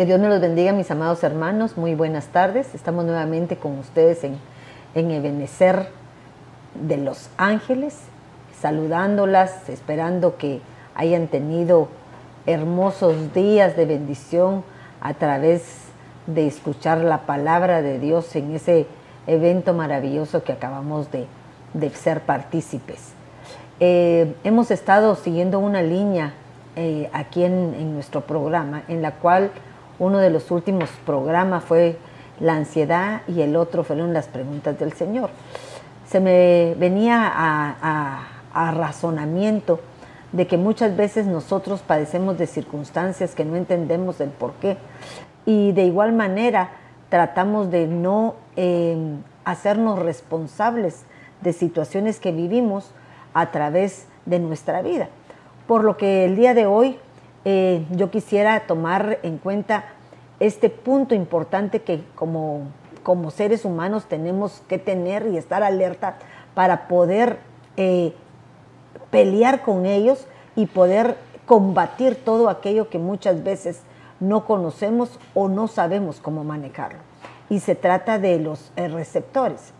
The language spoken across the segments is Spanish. Que Dios nos los bendiga, mis amados hermanos. Muy buenas tardes. Estamos nuevamente con ustedes en Ebenecer de los Ángeles, saludándolas, esperando que hayan tenido hermosos días de bendición a través de escuchar la palabra de Dios en ese evento maravilloso que acabamos de ser partícipes. Hemos estado siguiendo una línea aquí en nuestro programa, en la cual uno de los últimos programas fue la ansiedad y el otro fueron las preguntas del Señor. Se me venía a razonamiento de que muchas veces nosotros padecemos de circunstancias que no entendemos el porqué, y de igual manera tratamos de no hacernos responsables de situaciones que vivimos a través de nuestra vida. Por lo que el día de hoy yo quisiera tomar en cuenta este punto importante que como seres humanos tenemos que tener y estar alerta para poder pelear con ellos y poder combatir todo aquello que muchas veces no conocemos o no sabemos cómo manejarlo. Y se trata de los receptores.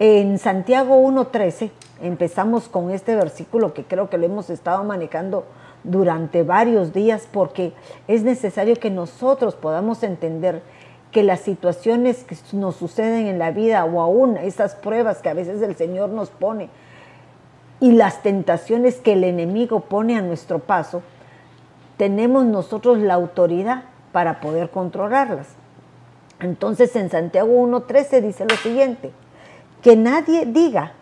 En Santiago 1:13 empezamos con este versículo que creo que lo hemos estado manejando durante varios días, porque es necesario que nosotros podamos entender que las situaciones que nos suceden en la vida, o aún esas pruebas que a veces el Señor nos pone y las tentaciones que el enemigo pone a nuestro paso, tenemos nosotros la autoridad para poder controlarlas. Entonces en Santiago 1:13 dice lo siguiente: que nadie diga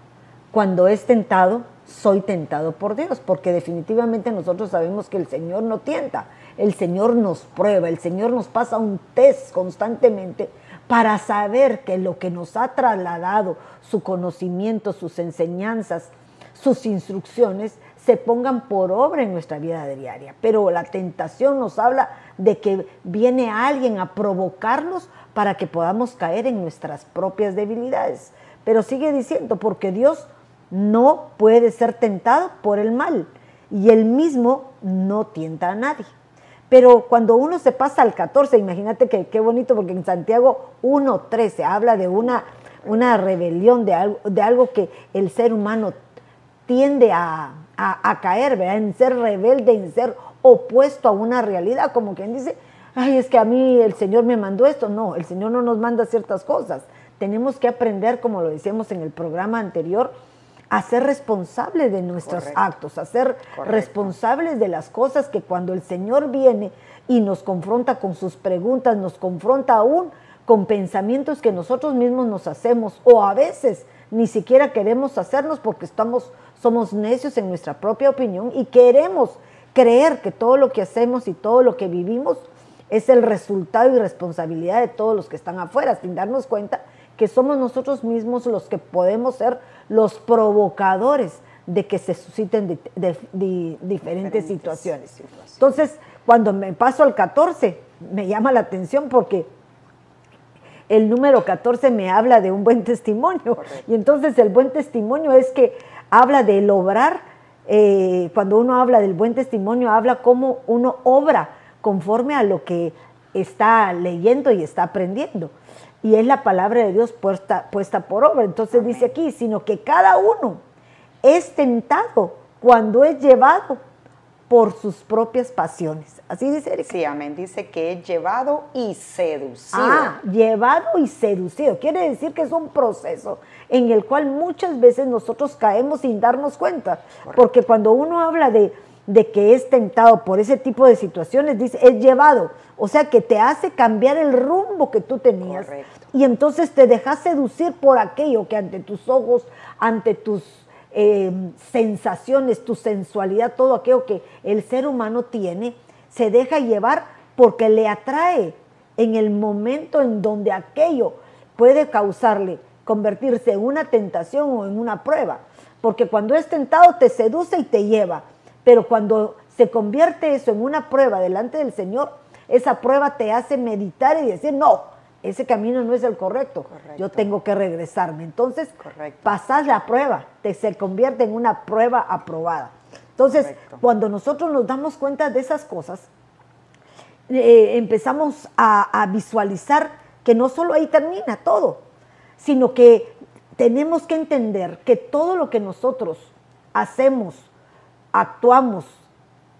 cuando es tentado, soy tentado por Dios, porque definitivamente nosotros sabemos que el Señor no tienta, el Señor nos prueba, el Señor nos pasa un test constantemente para saber que lo que nos ha trasladado, su conocimiento, sus enseñanzas, sus instrucciones, se pongan por obra en nuestra vida diaria. Pero la tentación nos habla de que viene alguien a provocarnos para que podamos caer en nuestras propias debilidades. Pero sigue diciendo, porque Dios no puede ser tentado por el mal, y Él mismo no tienta a nadie. Pero cuando uno se pasa al 14, imagínate que qué bonito, porque en Santiago 1:13 habla de una rebelión, de algo que el ser humano tiende a caer, ¿verdad? En ser rebelde, en ser opuesto a una realidad, como quien dice, ay, es que a mí el Señor me mandó esto. No, el Señor no nos manda ciertas cosas. Tenemos que aprender, como lo decíamos en el programa anterior, a ser responsables de nuestros actos, a ser responsables de las cosas que cuando el Señor viene y nos confronta con sus preguntas, nos confronta aún con pensamientos que nosotros mismos nos hacemos, o a veces ni siquiera queremos hacernos porque somos necios en nuestra propia opinión y queremos creer que todo lo que hacemos y todo lo que vivimos es el resultado y responsabilidad de todos los que están afuera, sin darnos cuenta que somos nosotros mismos los que podemos ser los provocadores de que se susciten diferentes situaciones. Entonces, cuando me paso al 14, me llama la atención porque el número 14 me habla de un buen testimonio. Correcto. Y entonces el buen testimonio es que habla del obrar. Cuando uno habla del buen testimonio, habla cómo uno obra conforme a lo que está leyendo y está aprendiendo. Y es la palabra de Dios puesta por obra. Entonces, amén, dice aquí, sino que cada uno es tentado cuando es llevado por sus propias pasiones. Así dice Erika. Sí, amén. Dice que es llevado y seducido. Ah, llevado y seducido. Quiere decir que es un proceso en el cual muchas veces nosotros caemos sin darnos cuenta. Correcto. Porque cuando uno habla de que es tentado por ese tipo de situaciones, dice, es llevado, o sea que te hace cambiar el rumbo que tú tenías. Correcto. Y entonces te dejas seducir por aquello que ante tus ojos, ante tus sensaciones, tu sensualidad, todo aquello que el ser humano tiene, se deja llevar porque le atrae en el momento en donde aquello puede causarle, convertirse en una tentación o en una prueba, porque cuando es tentado te seduce y te lleva. Pero cuando se convierte eso en una prueba delante del Señor, esa prueba te hace meditar y decir, no, ese camino no es el correcto, yo tengo que regresarme. Entonces, pasas la prueba, se convierte en una prueba aprobada. Entonces, cuando nosotros nos damos cuenta de esas cosas, empezamos a visualizar que no solo ahí termina todo, sino que tenemos que entender que todo lo que nosotros hacemos, actuamos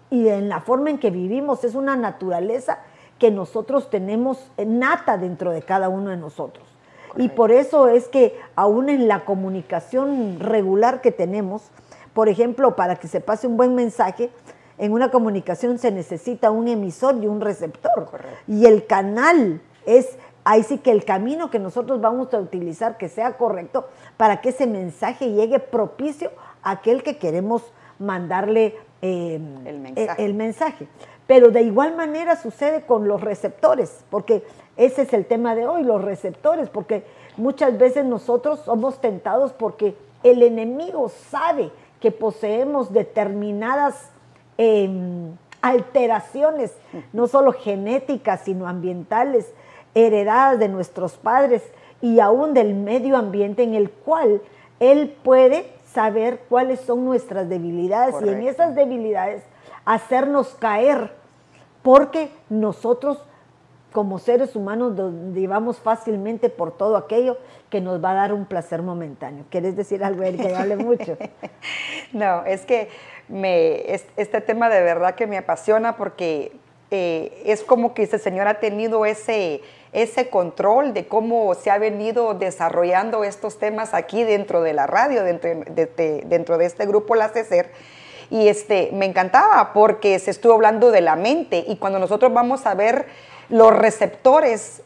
y en la forma en que vivimos es una naturaleza que nosotros tenemos nata dentro de cada uno de nosotros. Correcto. Y por eso es que aún en la comunicación regular que tenemos, por ejemplo, para que se pase un buen mensaje, en una comunicación se necesita un emisor y un receptor. Correcto. Y el canal es, ahí sí que el camino que nosotros vamos a utilizar que sea correcto para que ese mensaje llegue propicio a aquel que queremos mandarle el mensaje. Pero de igual manera sucede con los receptores, porque ese es el tema de hoy, los receptores, porque muchas veces nosotros somos tentados porque el enemigo sabe que poseemos determinadas alteraciones, no solo genéticas, sino ambientales, heredadas de nuestros padres y aún del medio ambiente, en el cual él puede saber cuáles son nuestras debilidades. Correcto. Y en esas debilidades hacernos caer, porque nosotros como seres humanos llevamos fácilmente por todo aquello que nos va a dar un placer momentáneo. ¿Quieres decir algo, Erika? Yo hablé mucho. No, es que este tema de verdad que me apasiona, porque es como que este Señor ha tenido ese control de cómo se ha venido desarrollando estos temas aquí dentro de la radio, dentro de este grupo Las Ezer. Y me encantaba porque se estuvo hablando de la mente, y cuando nosotros vamos a ver los receptores,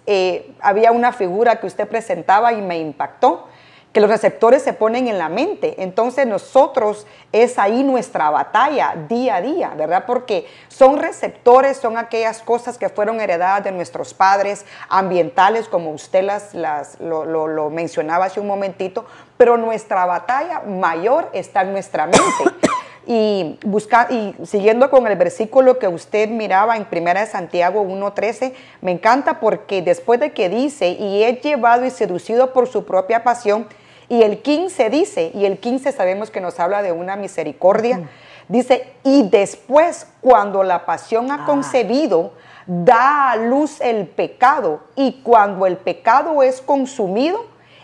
había una figura que usted presentaba y me impactó, que los receptores se ponen en la mente. Entonces nosotros, es ahí nuestra batalla día a día, ¿verdad? Porque son receptores, son aquellas cosas que fueron heredadas de nuestros padres, ambientales, como usted lo mencionaba hace un momentito, pero nuestra batalla mayor está en nuestra mente. Y siguiendo con el versículo que usted miraba en 1 Santiago 1:13, me encanta porque después de que dice, y es llevado y seducido por su propia pasión, y el 15 dice, y el 15 sabemos que nos habla de una misericordia, dice, y después cuando la pasión ha concebido, da a luz el pecado, y cuando el pecado es consumido,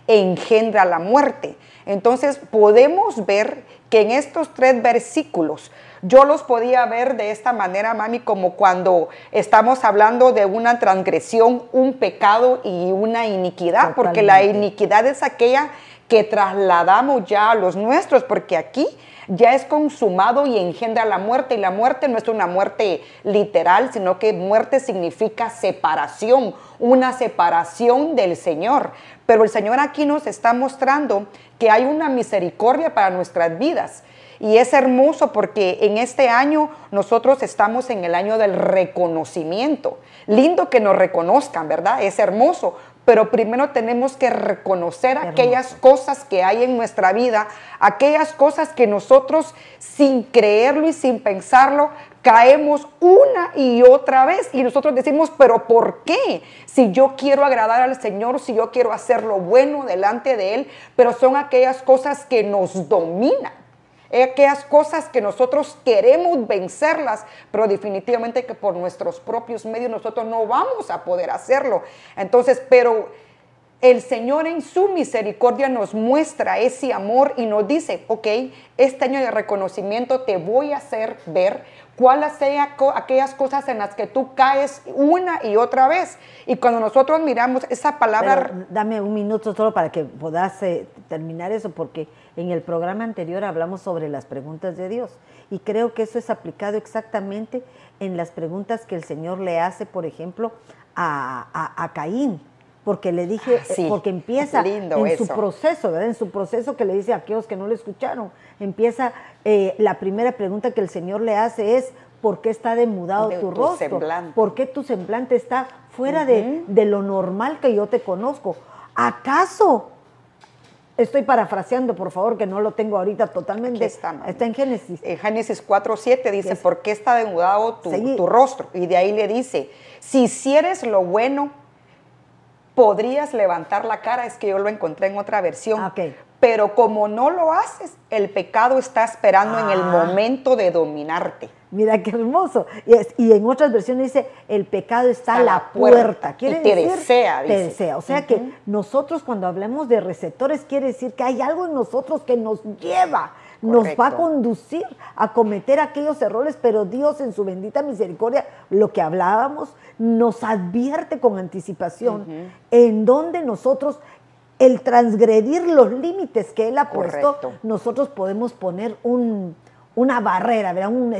engendra la muerte. Entonces podemos ver que en estos tres versículos, yo los podía ver de esta manera, mami, como cuando estamos hablando de una transgresión, un pecado y una iniquidad. Totalmente. Porque la iniquidad es aquella que trasladamos ya a los nuestros, porque aquí ya es consumado y engendra la muerte, y la muerte no es una muerte literal, sino que muerte significa separación, una separación del Señor. Pero el Señor aquí nos está mostrando que hay una misericordia para nuestras vidas. Y es hermoso porque en este año nosotros estamos en el año del reconocimiento. Lindo que nos reconozcan, ¿verdad? Es hermoso. Pero primero tenemos que reconocer aquellas cosas que hay en nuestra vida, aquellas cosas que nosotros sin creerlo y sin pensarlo caemos una y otra vez, y nosotros decimos, pero ¿por qué? Si yo quiero agradar al Señor, si yo quiero hacer lo bueno delante de Él, pero son aquellas cosas que nos dominan, aquellas cosas que nosotros queremos vencerlas, pero definitivamente que por nuestros propios medios nosotros no vamos a poder hacerlo. Entonces, pero el Señor en su misericordia nos muestra ese amor y nos dice, ok, este año de reconocimiento te voy a hacer ver cuáles sean aquellas cosas en las que tú caes una y otra vez. Y cuando nosotros miramos esa palabra... Pero dame un minuto solo para que puedas terminar eso, porque en el programa anterior hablamos sobre las preguntas de Dios, y creo que eso es aplicado exactamente en las preguntas que el Señor le hace, por ejemplo, a Caín, porque le dije, sí, porque empieza en su proceso, ¿verdad? En su proceso que le dice a aquellos que no le escucharon, empieza la primera pregunta que el Señor le hace es, ¿por qué está demudado tu rostro? Semblante. ¿Por qué tu semblante está fuera de lo normal que yo te conozco? ¿Acaso? Estoy parafraseando, por favor, que no lo tengo ahorita totalmente. Está en Génesis. En Génesis 4:7 dice, ¿por qué está demudado tu rostro? Y de ahí le dice, si hicieres lo bueno, podrías levantar la cara. Es que yo lo encontré en otra versión. Okay. pero como no lo haces, el pecado está esperando en el momento de dominarte. Mira qué hermoso. Y en otras versiones dice, el pecado está a la puerta. Quiere decir, te desea. O sea que nosotros cuando hablamos de receptores, quiere decir que hay algo en nosotros que nos lleva, nos va a conducir a cometer aquellos errores, pero Dios en su bendita misericordia, lo que hablábamos, nos advierte con anticipación en donde nosotros, el transgredir los límites que Él ha puesto, nosotros podemos poner una barrera, ¿verdad? Un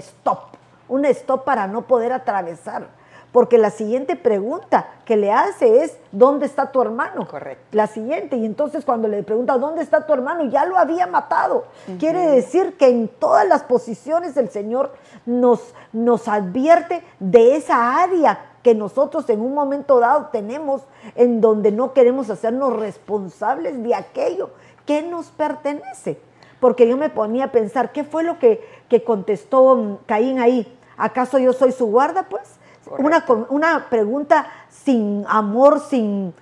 stop para no poder atravesar. Porque la siguiente pregunta que le hace es, ¿dónde está tu hermano? La siguiente, y entonces cuando le pregunta, ¿dónde está tu hermano? Ya lo había matado. Quiere decir que en todas las posiciones el Señor nos advierte de esa área que nosotros en un momento dado tenemos, en donde no queremos hacernos responsables de aquello que nos pertenece. Porque yo me ponía a pensar, ¿qué fue lo que contestó Caín ahí? ¿Acaso yo soy su guarda, pues? Una pregunta sin amor, sin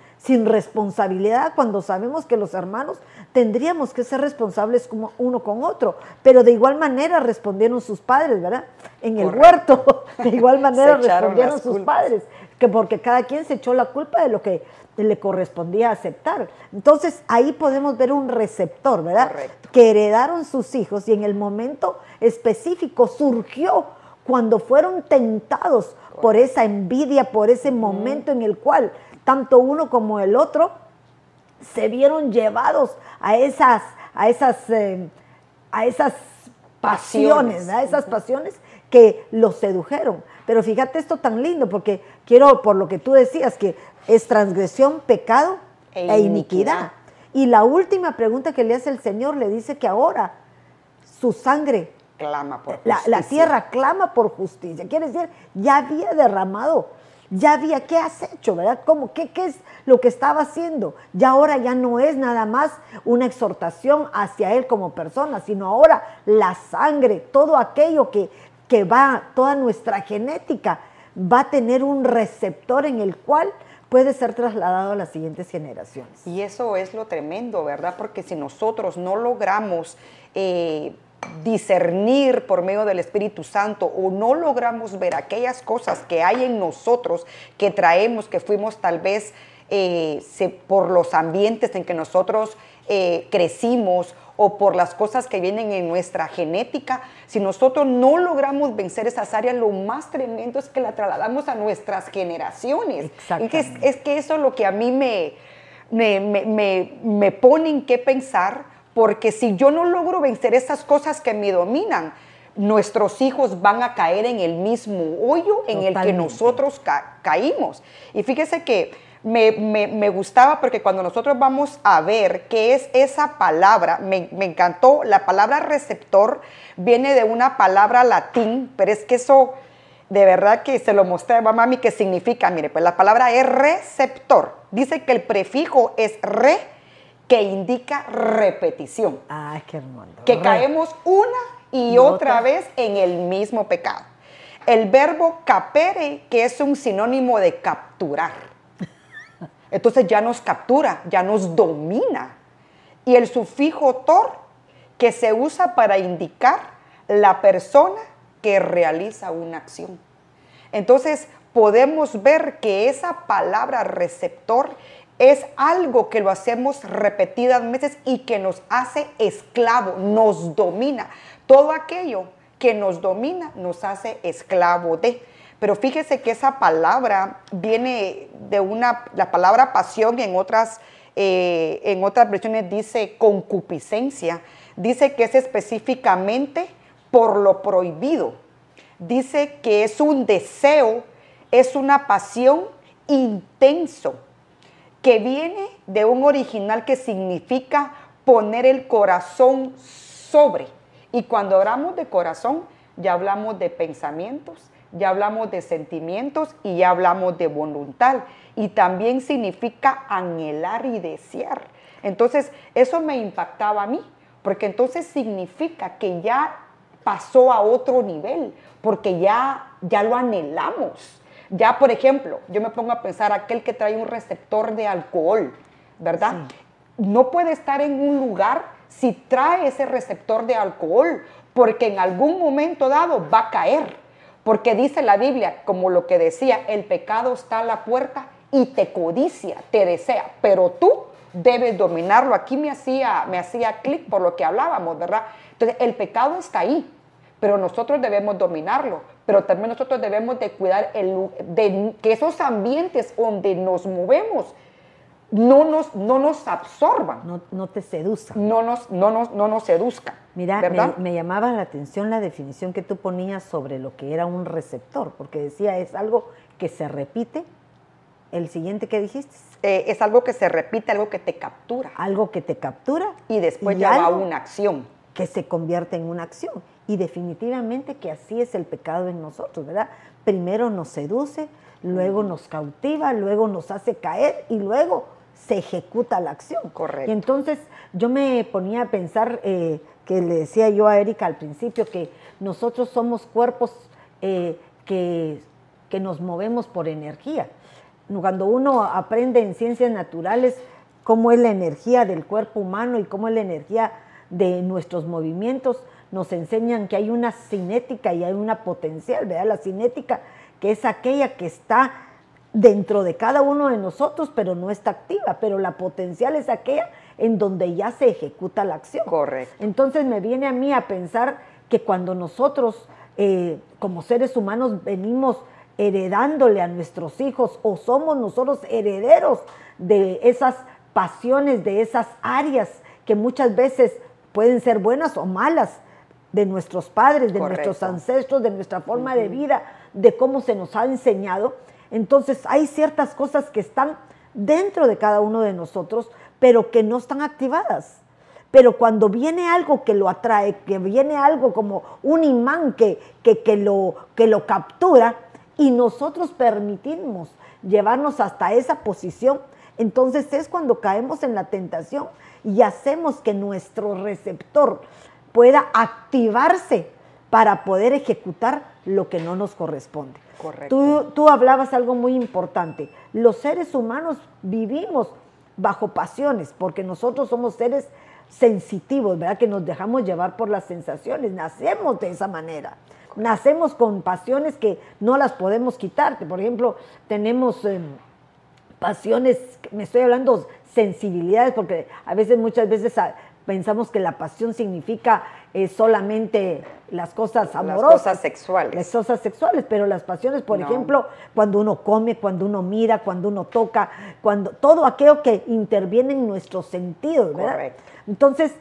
responsabilidad, cuando sabemos que los hermanos tendríamos que ser responsables como uno con otro. Pero de igual manera respondieron sus padres, ¿verdad? En el huerto, de igual manera respondieron sus padres, que porque cada quien se echó la culpa de lo que le correspondía aceptar. Entonces, ahí podemos ver un receptor, ¿verdad? Que heredaron sus hijos y en el momento específico surgió cuando fueron tentados por esa envidia, por ese momento en el cual tanto uno como el otro se vieron llevados a esas pasiones, ¿verdad? Esas pasiones que los sedujeron. Pero fíjate esto tan lindo, porque quiero, por lo que tú decías, que es transgresión, pecado e iniquidad. Y la última pregunta que le hace el Señor, le dice que ahora su sangre clama por justicia. La tierra clama por justicia. Quiere decir, ya había derramado, ya había, ¿qué has hecho? ¿Verdad? ¿Cómo? ¿Qué es lo que estaba haciendo? Ya ahora ya no es nada más una exhortación hacia él como persona, sino ahora la sangre, todo aquello que va, toda nuestra genética va a tener un receptor en el cual puede ser trasladado a las siguientes generaciones. Y eso es lo tremendo, ¿verdad? Porque si nosotros no logramos discernir por medio del Espíritu Santo, o no logramos ver aquellas cosas que hay en nosotros, que traemos, que fuimos tal vez por los ambientes en que nosotros crecimos, o por las cosas que vienen en nuestra genética, si nosotros no logramos vencer esas áreas, lo más tremendo es que la trasladamos a nuestras generaciones. Es que eso es lo que a mí me pone en qué pensar, porque si yo no logro vencer esas cosas que me dominan, nuestros hijos van a caer en el mismo hoyo en el que nosotros caímos. Y fíjese que me gustaba, porque cuando nosotros vamos a ver qué es esa palabra, me encantó, la palabra receptor viene de una palabra latín, pero es que eso, de verdad que se lo mostré a mami, que significa, mire, pues la palabra es receptor, dice que el prefijo es re, que indica repetición. ¡Ay, qué hermoso! Que caemos una y otra vez en el mismo pecado. El verbo capere, que es un sinónimo de capturar. Entonces ya nos captura, ya nos domina. Y el sufijo tor, que se usa para indicar la persona que realiza una acción. Entonces podemos ver que esa palabra receptor es algo que lo hacemos repetidas veces y que nos hace esclavo, nos domina. Todo aquello que nos domina nos hace esclavo de. Pero fíjese que esa palabra viene de la palabra pasión, y en otras versiones dice concupiscencia. Dice que es específicamente por lo prohibido. Dice que es un deseo, es una pasión intenso, que viene de un original que significa poner el corazón sobre. Y cuando hablamos de corazón, ya hablamos de pensamientos, ya hablamos de sentimientos y ya hablamos de voluntad. Y también significa anhelar y desear. Entonces, eso me impactaba a mí, porque entonces significa que ya pasó a otro nivel, porque ya lo anhelamos. Ya, por ejemplo, yo me pongo a pensar aquel que trae un receptor de alcohol, ¿verdad? Sí. no puede estar en un lugar si trae ese receptor de alcohol, porque en algún momento dado va a caer. Porque dice la Biblia, como lo que decía, el pecado está a la puerta y te codicia, te desea, pero tú debes dominarlo. Aquí me hacía clic por lo que hablábamos, ¿verdad? Entonces, el pecado está ahí, pero nosotros debemos dominarlo, pero también nosotros debemos de cuidar que esos ambientes donde nos movemos no nos absorban. No te seduzcan. No nos seduzcan. Mira, me llamaba la atención la definición que tú ponías sobre lo que era un receptor, porque decía, es algo que se repite. ¿El siguiente que dijiste? Es algo que se repite, algo que te captura. Algo que te captura. Y después ya va una acción. Que se convierte en una acción. Y definitivamente que así es el pecado en nosotros, ¿verdad? Primero nos seduce, luego nos cautiva, luego nos hace caer y luego se ejecuta la acción. Correcto. Y entonces yo me ponía a pensar, que le decía yo a Erika al principio, que nosotros somos cuerpos que nos movemos por energía. Cuando uno aprende en ciencias naturales cómo es la energía del cuerpo humano y cómo es la energía de nuestros movimientos, nos enseñan que hay una cinética y hay una potencial, ¿verdad? La cinética, que es aquella que está dentro de cada uno de nosotros, pero no está activa, pero la potencial es aquella en donde ya se ejecuta la acción. Correcto. Entonces me viene a mí a pensar que cuando nosotros, como seres humanos, venimos heredándole a nuestros hijos, o somos nosotros herederos de esas pasiones, de esas áreas que muchas veces pueden ser buenas o malas, de nuestros padres, de Correcto. Nuestros ancestros, de nuestra forma de vida, de cómo se nos ha enseñado. Entonces hay ciertas cosas que están dentro de cada uno de nosotros, pero que no están activadas. Pero cuando viene algo que lo atrae, que viene algo como un imán que lo captura, y nosotros permitimos llevarnos hasta esa posición, entonces es cuando caemos en la tentación y hacemos que nuestro receptor pueda activarse para poder ejecutar lo que no nos corresponde. Correcto. Tú hablabas algo muy importante. Los seres humanos vivimos bajo pasiones, porque nosotros somos seres sensitivos, ¿verdad? Que nos dejamos llevar por las sensaciones. Nacemos de esa manera. Nacemos con pasiones que no las podemos quitar. Por ejemplo, tenemos pasiones, me estoy hablando sensibilidades, porque a veces, muchas veces pensamos que la pasión significa solamente las cosas amorosas. Las cosas sexuales. Las cosas sexuales, pero las pasiones, por ejemplo, cuando uno come, cuando uno mira, cuando uno toca, cuando todo aquello que interviene en nuestros sentidos, ¿verdad? Correcto. Entonces,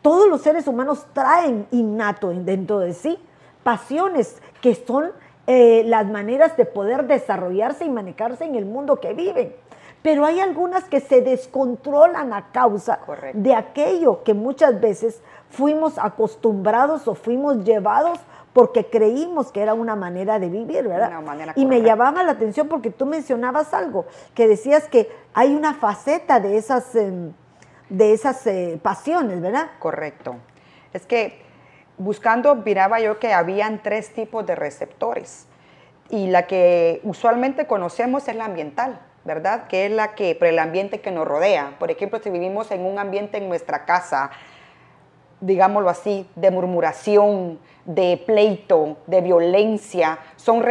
todos los seres humanos traen innato dentro de sí pasiones que son las maneras de poder desarrollarse y manejarse en el mundo que viven. Pero hay algunas que se descontrolan a causa Correcto. De aquello que muchas veces fuimos acostumbrados o fuimos llevados porque creímos que era una manera de vivir, ¿verdad? Una manera correcta. Y me llamaba la atención porque tú mencionabas algo, que decías que hay una faceta de esas pasiones, ¿verdad? Correcto. Es que buscando miraba yo que habían 3 tipos de receptores, y la que usualmente conocemos es la ambiental, ¿verdad? Que es la que, por el ambiente que nos rodea. Por ejemplo, si vivimos en un ambiente en nuestra casa, digámoslo así, de murmuración, de pleito, de violencia, son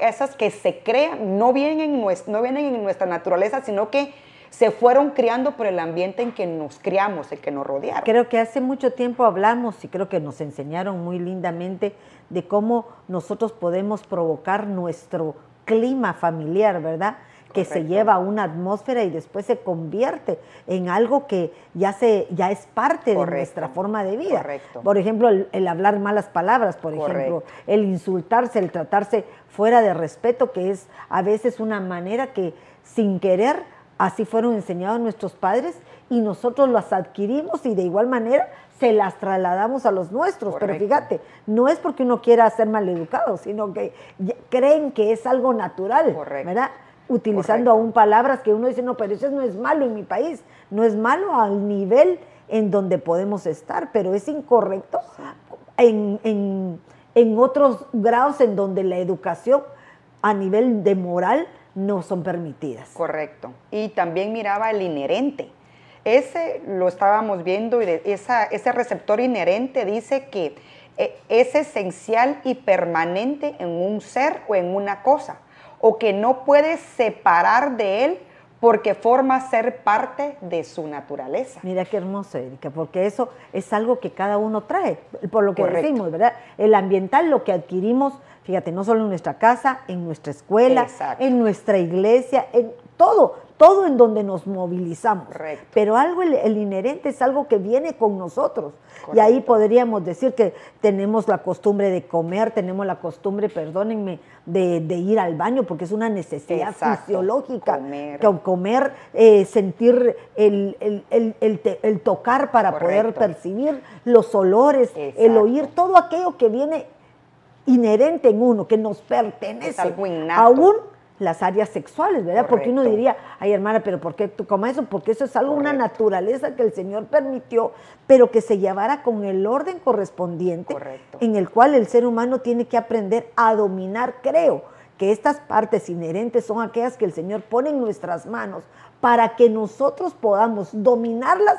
esas que se crean, no vienen en nuestra naturaleza, sino que se fueron criando por el ambiente en que nos criamos, el que nos rodearon. Creo que hace mucho tiempo hablamos, y creo que nos enseñaron muy lindamente, de cómo nosotros podemos provocar nuestro clima familiar, ¿verdad? Que Correcto. Se lleva a una atmósfera y después se convierte en algo que ya es parte Correcto. De nuestra forma de vida. Correcto. Por ejemplo, el hablar malas palabras, por Correcto. Ejemplo, el insultarse, el tratarse fuera de respeto, que es a veces una manera que sin querer así fueron enseñados nuestros padres y nosotros las adquirimos y de igual manera se las trasladamos a los nuestros. Correcto. Pero fíjate, no es porque uno quiera ser maleducado, sino que creen que es algo natural, Correcto. ¿Verdad? Utilizando Correcto. Aún palabras que uno dice, no, pero eso no es malo en mi país, no es malo al nivel en donde podemos estar, pero es incorrecto en otros grados en donde la educación a nivel de moral no son permitidas. Correcto. Y también miraba el inherente, Ese lo estábamos viendo y ese receptor inherente dice que es esencial y permanente en un ser o en una cosa, o que no puedes separar de él porque forma ser parte de su naturaleza. Mira qué hermoso, Erika, porque eso es algo que cada uno trae, por lo que correcto decimos, ¿verdad? El ambiental, lo que adquirimos, fíjate, no solo en nuestra casa, en nuestra escuela, exacto, en nuestra iglesia, en todo en donde nos movilizamos. Correcto. Pero algo, el inherente es algo que viene con nosotros. Correcto. Y ahí podríamos decir que tenemos la costumbre de comer, tenemos la costumbre, perdónenme, de ir al baño, porque es una necesidad, exacto, fisiológica. Comer, sentir el tocar para, correcto, poder percibir los olores, exacto, el oír, todo aquello que viene inherente en uno, que nos pertenece. Es algo innato. Aún las áreas sexuales, ¿verdad? Correcto. Porque uno diría, ay, hermana, pero ¿por qué tú comas eso? Porque eso es algo, correcto, una naturaleza que el Señor permitió, pero que se llevara con el orden correspondiente, correcto, en el cual el ser humano tiene que aprender a dominar. Creo que estas partes inherentes son aquellas que el Señor pone en nuestras manos para que nosotros podamos dominarlas,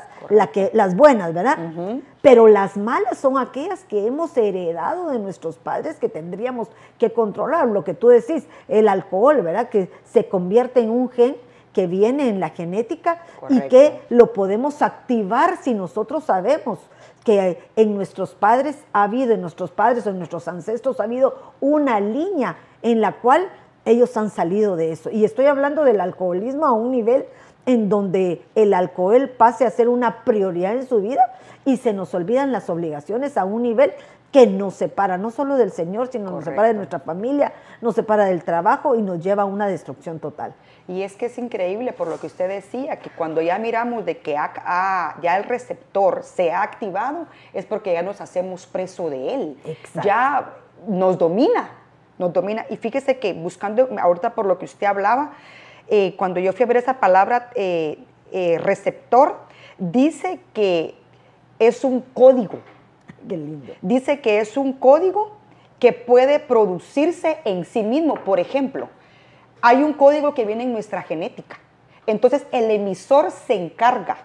las buenas, ¿verdad? Uh-huh. Pero las malas son aquellas que hemos heredado de nuestros padres, que tendríamos que controlar. Lo que tú decís, el alcohol, ¿verdad? Que se convierte en un gen que viene en la genética, correcto, y que lo podemos activar si nosotros sabemos que en nuestros padres ha habido, en nuestros padres o en nuestros ancestros ha habido una línea en la cual ellos han salido de eso. Y estoy hablando del alcoholismo a un nivel en donde el alcohol pase a ser una prioridad en su vida y se nos olvidan las obligaciones a un nivel que nos separa, no solo del Señor, sino, correcto, nos separa de nuestra familia, nos separa del trabajo y nos lleva a una destrucción total. Y es que es increíble por lo que usted decía, que cuando ya miramos de que ya el receptor se ha activado, es porque ya nos hacemos preso de él. Exacto. Ya nos domina. Nos domina. Y fíjese que buscando, ahorita por lo que usted hablaba, cuando yo fui a ver esa palabra receptor, dice que es un código. Qué lindo. Dice que es un código que puede producirse en sí mismo. Por ejemplo, hay un código que viene en nuestra genética. Entonces, el emisor se encarga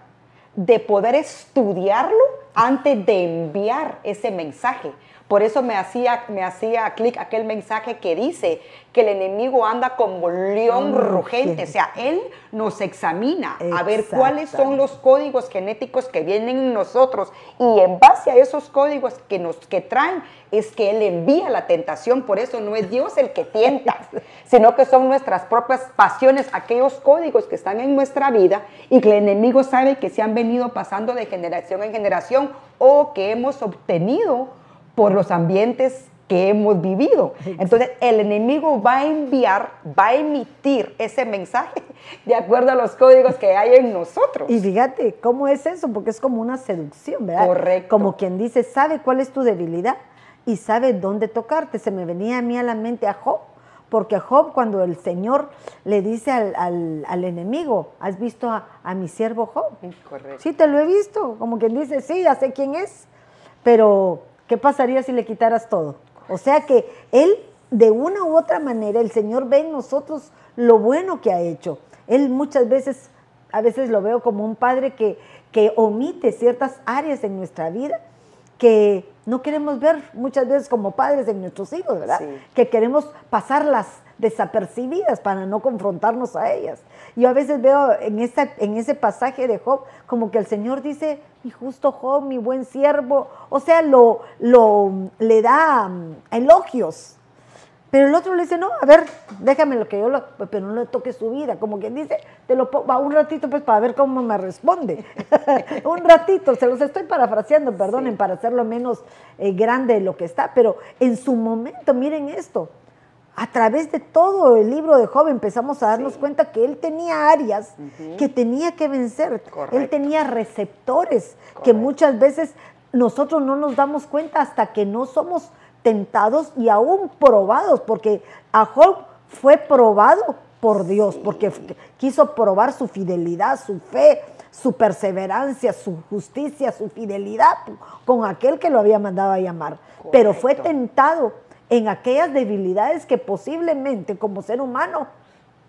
de poder estudiarlo antes de enviar ese mensaje. Por eso me hacía clic aquel mensaje que dice que el enemigo anda como león rugiente. O sea, él nos examina a ver cuáles son los códigos genéticos que vienen en nosotros. Y en base a esos códigos que traen, es que él envía la tentación. Por eso no es Dios el que tienta, sino que son nuestras propias pasiones, aquellos códigos que están en nuestra vida y que el enemigo sabe que se han venido pasando de generación en generación o que hemos obtenido por los ambientes que hemos vivido. Entonces, el enemigo va a emitir ese mensaje de acuerdo a los códigos que hay en nosotros. Y fíjate, ¿cómo es eso? Porque es como una seducción, ¿verdad? Correcto. Como quien dice, sabe cuál es tu debilidad y sabe dónde tocarte. Se me venía a mí a la mente a Job, porque Job, cuando el Señor le dice al enemigo, ¿has visto a mi siervo Job? Correcto. Sí, te lo he visto. Como quien dice, sí, ya sé quién es, pero ¿qué pasaría si le quitaras todo? O sea que él, de una u otra manera, el Señor ve en nosotros lo bueno que ha hecho. Él muchas veces, a veces lo veo como un padre que omite ciertas áreas en nuestra vida que no queremos ver muchas veces como padres en nuestros hijos, ¿verdad? Sí. Que queremos pasarlas desapercibidas para no confrontarnos a ellas. Yo a veces veo en ese pasaje de Job como que el Señor dice, mi justo Job, mi buen siervo, o sea, le da elogios, pero el otro le dice, no, a ver, déjame lo que yo lo, pero no le toque su vida, como quien dice, te lo pongo un ratito pues para ver cómo me responde, un ratito, se los estoy parafraseando, perdonen, sí, para hacerlo menos grande de lo que está, pero en su momento, miren esto, a través de todo el libro de Job empezamos a darnos, sí, cuenta que él tenía áreas, uh-huh, que tenía que vencer. Correcto. Él tenía receptores, correcto, que muchas veces nosotros no nos damos cuenta hasta que no somos tentados y aún probados, porque a Job fue probado por Dios, sí, porque quiso probar su fidelidad, su fe, su perseverancia, su justicia, su fidelidad con aquel que lo había mandado a llamar. Correcto. Pero fue tentado en aquellas debilidades que posiblemente como ser humano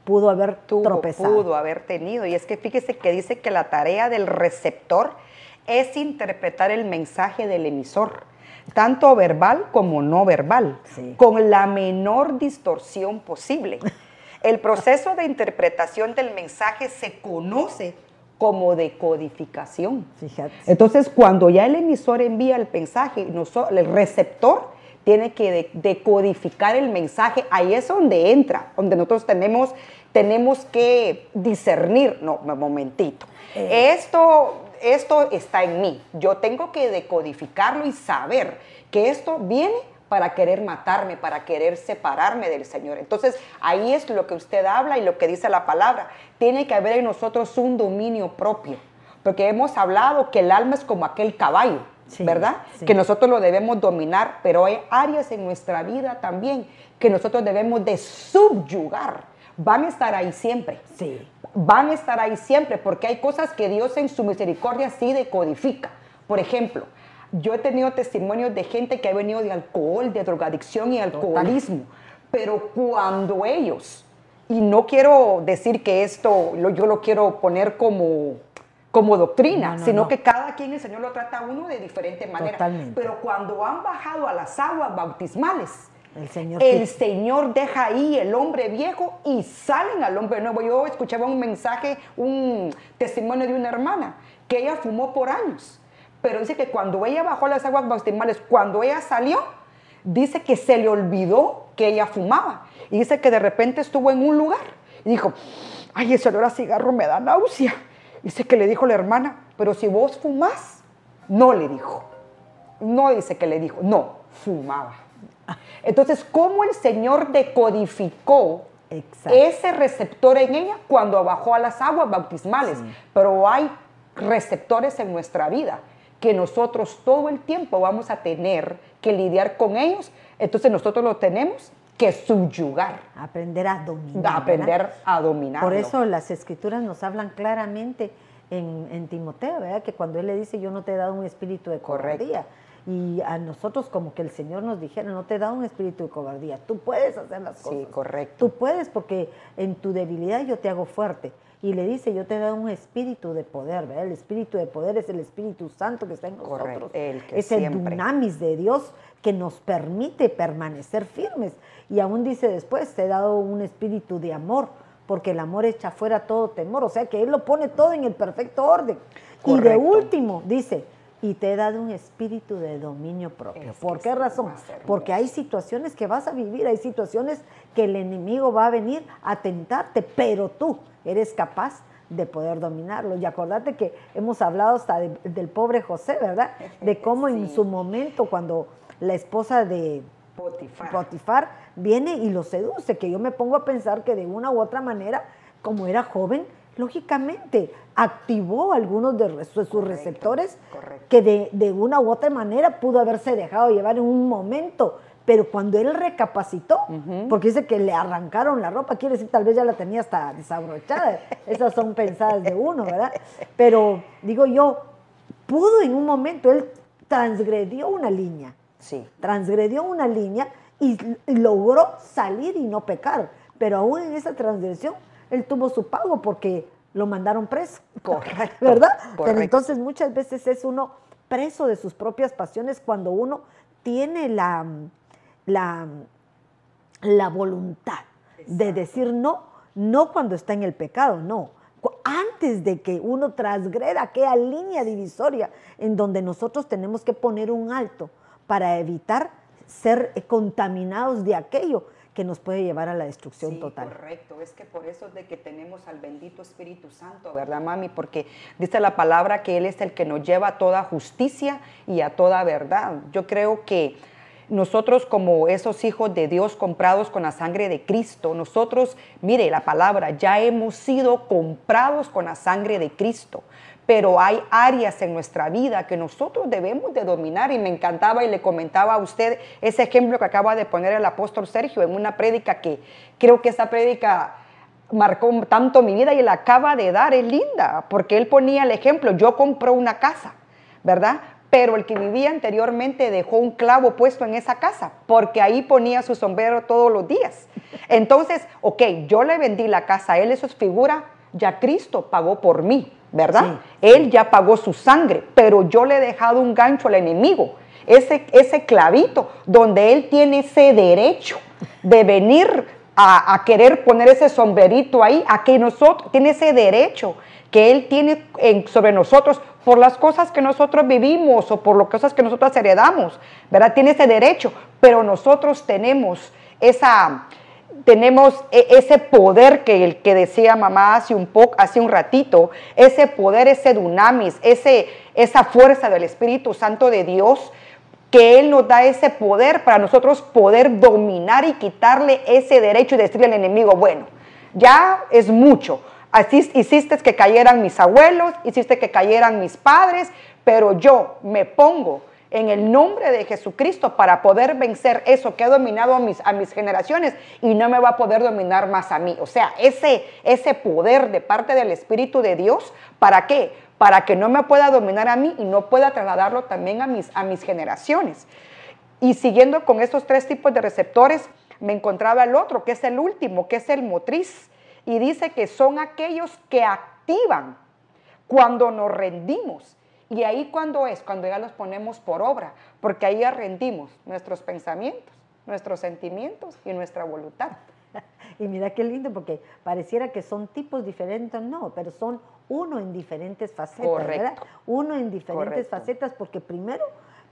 pudo haber tropezado. Pudo haber tenido. Y es que fíjese que dice que la tarea del receptor es interpretar el mensaje del emisor, tanto verbal como no verbal, sí, con la menor distorsión posible. El proceso de interpretación del mensaje se conoce como decodificación. Fíjate. Entonces, cuando ya el emisor envía el mensaje, el receptor tiene que decodificar el mensaje. Ahí es donde entra, donde nosotros tenemos que discernir. No, un momentito. Esto está en mí. Yo tengo que decodificarlo y saber que esto viene para querer matarme, para querer separarme del Señor. Entonces, ahí es lo que usted habla y lo que dice la palabra. Tiene que haber en nosotros un dominio propio, porque hemos hablado que el alma es como aquel caballo, sí, ¿verdad? Sí. Que nosotros lo debemos dominar, pero hay áreas en nuestra vida también que nosotros debemos de subyugar. Van a estar ahí siempre. Sí. Van a estar ahí siempre, porque hay cosas que Dios en su misericordia sí decodifica. Por ejemplo, yo he tenido testimonios de gente que ha venido de alcohol, de drogadicción y alcoholismo, pero cuando ellos, y no quiero decir que esto yo lo quiero poner como doctrina, sino que cada quien el Señor lo trata a uno de diferente manera. Totalmente. Pero cuando han bajado a las aguas bautismales, El Señor deja ahí el hombre viejo y salen al hombre nuevo. Yo escuchaba un testimonio de una hermana que ella fumó por años, pero dice que cuando ella bajó las aguas bautismales, cuando ella salió, dice que se le olvidó que ella fumaba, y dice que de repente estuvo en un lugar y dijo, ay, ese olor a cigarro me da náusea. Dice que le dijo la hermana, pero si vos fumás, no le dijo, no dice que le dijo, no, fumaba. Entonces, ¿cómo el Señor decodificó ese receptor en ella cuando bajó a las aguas bautismales? Sí. Pero hay receptores en nuestra vida que nosotros todo el tiempo vamos a tener que lidiar con ellos. Entonces, nosotros lo tenemos que subyugar. Aprender a dominar. Aprender a dominar. Por eso las Escrituras nos hablan claramente en Timoteo, ¿verdad? Que cuando él le dice, yo no te he dado un espíritu de cobardía. Y a nosotros como que el Señor nos dijera, no te da un espíritu de cobardía, tú puedes hacer las cosas. Sí, correcto. Tú puedes, porque en tu debilidad yo te hago fuerte. Y le dice, yo te da un espíritu de poder, ¿verdad? El espíritu de poder es el Espíritu Santo que está en nosotros. Correcto, el dunamis de Dios que nos permite permanecer firmes. Y aún dice después, te he dado un espíritu de amor, porque el amor echa fuera todo temor. O sea que Él lo pone todo en el perfecto orden. Correcto. Y de último, dice, y te he dado un espíritu de dominio propio. ¿Por qué razón? Porque hay situaciones que vas a vivir, hay situaciones que el enemigo va a venir a tentarte, pero tú eres capaz de poder dominarlo. Y acordate que hemos hablado hasta del pobre José, ¿verdad? De cómo sí, en su momento, cuando la esposa de Potifar viene y lo seduce, que yo me pongo a pensar que de una u otra manera, como era joven, lógicamente activó algunos de sus receptores, correcto, que de una u otra manera pudo haberse dejado llevar en un momento, pero cuando él recapacitó, porque dice que le arrancaron la ropa, quiere decir tal vez ya la tenía hasta desabrochada, esas son pensadas de uno, ¿verdad? Pero digo yo, pudo en un momento, él transgredió una línea, sí, y logró salir y no pecar, pero aún en esa transgresión, él tuvo su pago porque lo mandaron preso. Correcto. ¿Verdad? Correcto. Pero entonces muchas veces es uno preso de sus propias pasiones cuando uno tiene la voluntad, exacto, de decir no, no cuando está en el pecado, no. Antes de que uno transgreda aquella línea divisoria en donde nosotros tenemos que poner un alto para evitar ser contaminados de aquello que nos puede llevar a la destrucción, sí, total. Correcto, es que por eso es de que tenemos al bendito Espíritu Santo, ¿verdad, mami? Porque dice la palabra que Él es el que nos lleva a toda justicia y a toda verdad. Yo creo que nosotros, como esos hijos de Dios comprados con la sangre de Cristo, nosotros, mire la palabra, ya hemos sido comprados con la sangre de Cristo, pero hay áreas en nuestra vida que nosotros debemos de dominar. Y me encantaba y le comentaba a usted ese ejemplo que acaba de poner el apóstol Sergio en una prédica, que creo que esa prédica marcó tanto mi vida y la acaba de dar, es linda, porque él ponía el ejemplo, yo compro una casa, ¿verdad? pero el que vivía anteriormente dejó un clavo puesto en esa casa, porque ahí ponía su sombrero todos los días. Entonces, ok, yo le vendí la casa a él, eso es figura, ya Cristo pagó por mí, ¿verdad? Sí. Él ya pagó su sangre, pero yo le he dejado un gancho al enemigo, ese clavito, donde él tiene ese derecho de venir a querer poner ese sombrerito ahí, a que nosotros, tiene ese derecho que él tiene sobre nosotros, por las cosas que nosotros vivimos o por las cosas que nosotros heredamos, ¿verdad? Tiene ese derecho, pero nosotros tenemos ese poder que el que decía mamá hace un ratito, ese poder, ese dunamis, esa fuerza del Espíritu Santo de Dios, que Él nos da ese poder para nosotros poder dominar y quitarle ese derecho y decirle al enemigo, bueno, ya es mucho. Así hiciste que cayeran mis abuelos, hiciste que cayeran mis padres, pero yo me pongo en el nombre de Jesucristo para poder vencer eso que ha dominado a mis generaciones y no me va a poder dominar más a mí. O sea, ese poder de parte del Espíritu de Dios, ¿para qué? Para que no me pueda dominar a mí y no pueda trasladarlo también a mis generaciones. Y siguiendo con estos tres tipos de receptores, me encontraba el otro, que es el último, que es el motriz. Y dice que son aquellos que activan cuando nos rendimos. Y ahí cuando ya los ponemos por obra, porque ahí ya rendimos nuestros pensamientos, nuestros sentimientos y nuestra voluntad. Y mira qué lindo, porque pareciera que son tipos diferentes, no, pero son uno en diferentes facetas, correcto, ¿verdad? Uno en diferentes, correcto, facetas, porque primero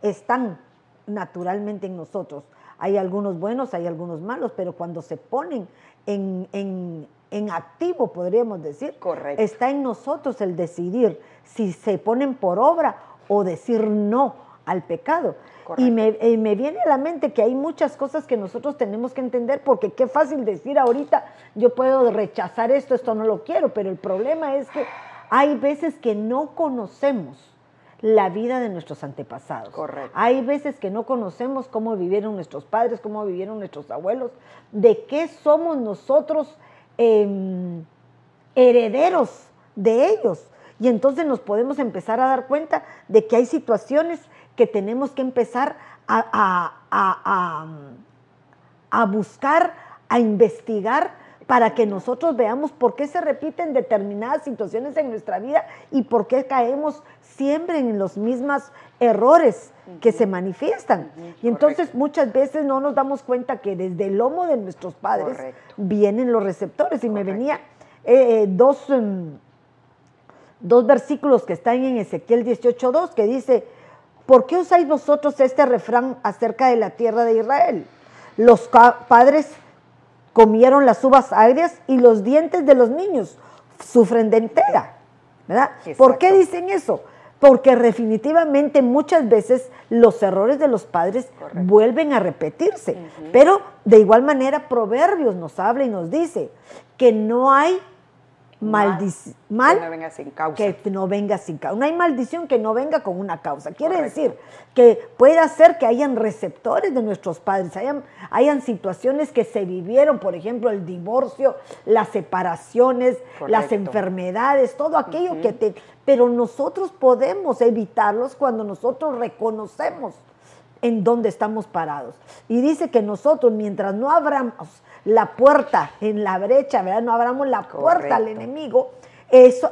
están naturalmente en nosotros. Hay algunos buenos, hay algunos malos, pero cuando se ponen en activo, podríamos decir, correcto, está en nosotros el decidir si se ponen por obra o decir no al pecado. Y me viene a la mente que hay muchas cosas que nosotros tenemos que entender, porque qué fácil decir ahorita, yo puedo rechazar esto no lo quiero, pero el problema es que hay veces que no conocemos la vida de nuestros antepasados. Correcto. Hay veces que no conocemos cómo vivieron nuestros padres, cómo vivieron nuestros abuelos, de qué somos nosotros herederos de ellos. Y entonces nos podemos empezar a dar cuenta de que hay situaciones que tenemos que empezar a buscar, a investigar, para que nosotros veamos por qué se repiten determinadas situaciones en nuestra vida y por qué caemos siempre en los mismos errores que se manifiestan. Y entonces, correcto, muchas veces no nos damos cuenta que desde el lomo de nuestros padres, correcto, vienen los receptores. Y, correcto, me venía dos versículos que están en Ezequiel 18:2, que dice, ¿por qué usáis vosotros este refrán acerca de la tierra de Israel? Los padres comieron las uvas agrias y los dientes de los niños sufren de entera, ¿verdad? Exacto. ¿Por qué dicen eso? Porque definitivamente muchas veces los errores de los padres, correcto, vuelven a repetirse. Uh-huh. Pero de igual manera Proverbios nos habla y nos dice que no hay mal que no venga sin causa. No hay maldición que no venga con una causa. Quiere, correcto, decir que puede ser que hayan receptores de nuestros padres, hayan situaciones que se vivieron, por ejemplo, el divorcio, las separaciones, correcto, las enfermedades, todo aquello, uh-huh, pero nosotros podemos evitarlos cuando nosotros reconocemos en dónde estamos parados. Y dice que nosotros, mientras no abramos la puerta en la brecha, ¿verdad? No abramos la, correcto, puerta al enemigo,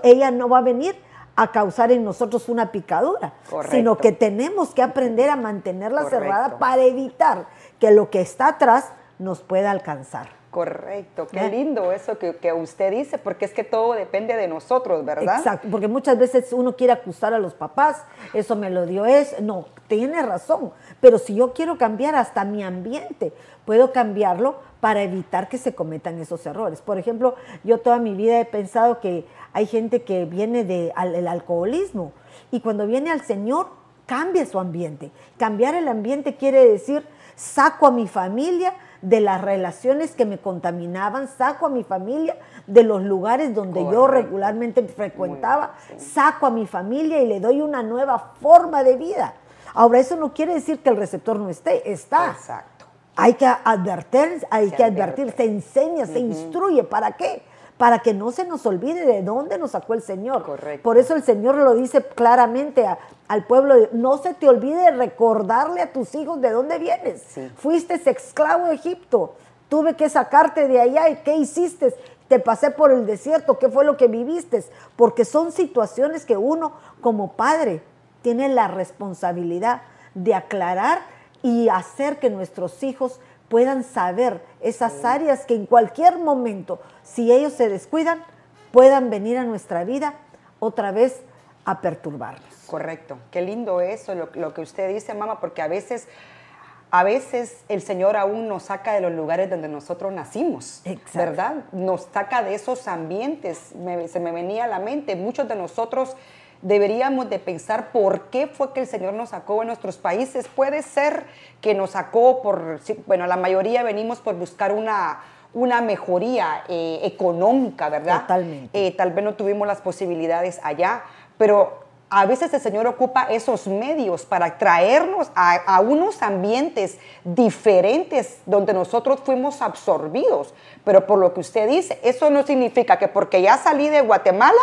ella no va a venir a causar en nosotros una picadura, correcto, sino que tenemos que aprender a mantenerla, correcto, cerrada para evitar que lo que está atrás nos pueda alcanzar. Correcto, qué lindo eso que usted dice, porque es que todo depende de nosotros, ¿verdad? Exacto, porque muchas veces uno quiere acusar a los papás, eso me lo dio eso, no, tiene razón, pero si yo quiero cambiar hasta mi ambiente, puedo cambiarlo para evitar que se cometan esos errores. Por ejemplo, yo toda mi vida he pensado que hay gente que viene del alcoholismo, y cuando viene al Señor, cambia su ambiente. Cambiar el ambiente quiere decir, saco a mi familia de las relaciones que me contaminaban, saco a mi familia de los lugares donde, correcto, yo regularmente frecuentaba, bien, sí, saco a mi familia y le doy una nueva forma de vida. Ahora, eso no quiere decir que el receptor no esté, está. Exacto. Hay que advertir, se enseña, uh-huh, se instruye. ¿Para qué? para que no se nos olvide de dónde nos sacó el Señor. Correcto. Por eso el Señor lo dice claramente al pueblo, no se te olvide recordarle a tus hijos de dónde vienes. Sí. Fuiste esclavo de Egipto, tuve que sacarte de allá, ¿y qué hiciste? Te pasé por el desierto, ¿qué fue lo que viviste? Porque son situaciones que uno como padre tiene la responsabilidad de aclarar y hacer que nuestros hijos puedan saber esas áreas que en cualquier momento, si ellos se descuidan, puedan venir a nuestra vida otra vez a perturbarnos. Correcto. Qué lindo eso, lo que usted dice, mamá, porque a veces el Señor aún nos saca de los lugares donde nosotros nacimos. Exacto. ¿Verdad? Nos saca de esos ambientes. Se me venía a la mente, muchos de nosotros deberíamos de pensar por qué fue que el Señor nos sacó de nuestros países. Puede ser que nos sacó por, bueno, la mayoría venimos por buscar una mejoría económica, ¿verdad? Totalmente. Tal vez no tuvimos las posibilidades allá, pero a veces el Señor ocupa esos medios para traernos a unos ambientes diferentes donde nosotros fuimos absorbidos. Pero por lo que usted dice, eso no significa que porque ya salí de Guatemala,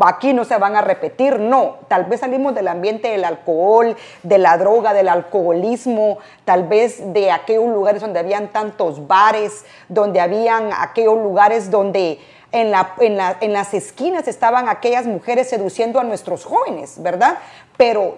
aquí no se van a repetir. No, tal vez salimos del ambiente del alcohol, de la droga, del alcoholismo, tal vez de aquellos lugares donde habían tantos bares, donde habían aquellos lugares donde en las esquinas estaban aquellas mujeres seduciendo a nuestros jóvenes, ¿verdad? Pero